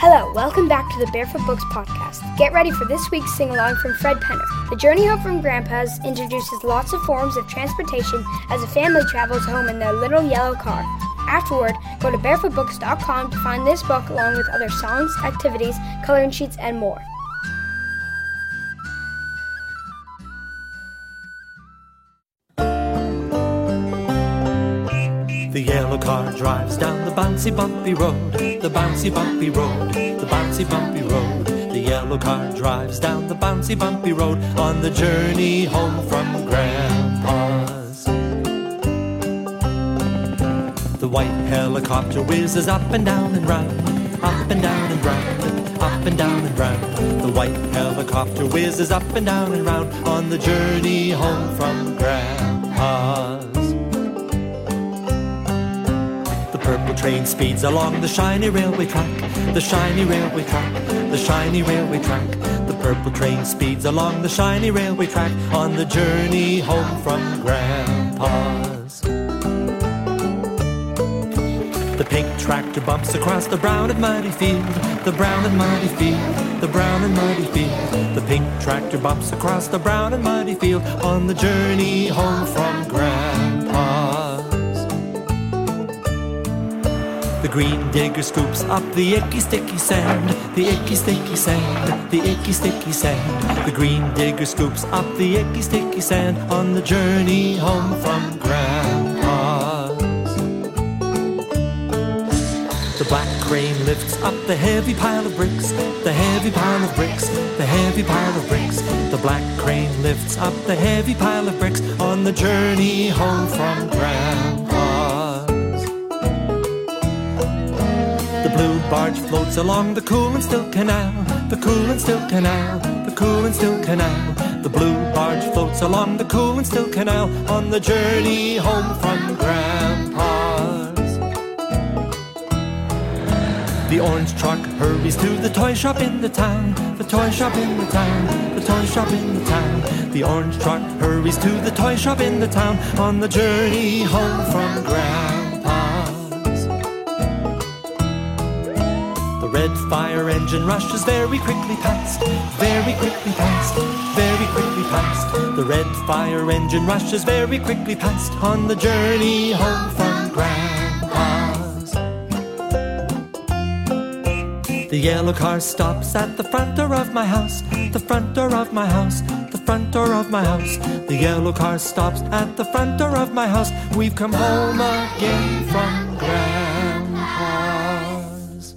Hello, welcome back to the Barefoot Books podcast. Get ready for this week's sing-along from Fred Penner. The Journey Home from Grandpa's introduces lots of forms of transportation as a family travels home in their little yellow car. Afterward, go to barefootbooks.com to find this book along with other songs, activities, coloring sheets, and more. The yellow car drives down the bouncy bumpy road, the bouncy bumpy road, the bouncy bumpy road. The yellow car drives down the bouncy bumpy road on the journey home from Grandpa's. The white helicopter whizzes up and down and round, up and down and round, up and down and round. The white helicopter whizzes up and down and round on the journey home from Grandpa's. The purple train speeds along the shiny railway track, the shiny railway track, the shiny railway track. The purple train speeds along the shiny railway track on the journey home from Grandpa's. The pink tractor bumps across the brown and muddy field, the brown and muddy field, the brown and muddy field. The pink tractor bumps across the brown and muddy field on the journey home from Grandpa's. The green digger scoops up the icky sticky sand, the icky sticky sand, the icky sticky sand. The green digger scoops up the icky sticky sand on the journey home from Grandpa's. The black crane lifts up the heavy pile of bricks, the heavy pile of bricks, the heavy pile of bricks. The black crane lifts up the heavy pile of bricks on the journey home from Grandpa's. The blue barge floats along the cool and still canal, the cool and still canal, the cool and still canal. The blue barge floats along the cool and still canal on the journey home from Grandpa's. The orange truck hurries to the toy shop in the town, the toy shop in the town, the toy shop in the town. The orange truck hurries to the toy shop in the town on the journey home from Grandpa's. The red fire engine rushes very quickly past, very quickly past, very quickly past. The red fire engine rushes very quickly past on the journey home from Grandpa's. The yellow car stops at the front door of my house, the front door of my house, the front door of my house. The yellow car stops at the front door of my house. We've come home again from Grandpa's.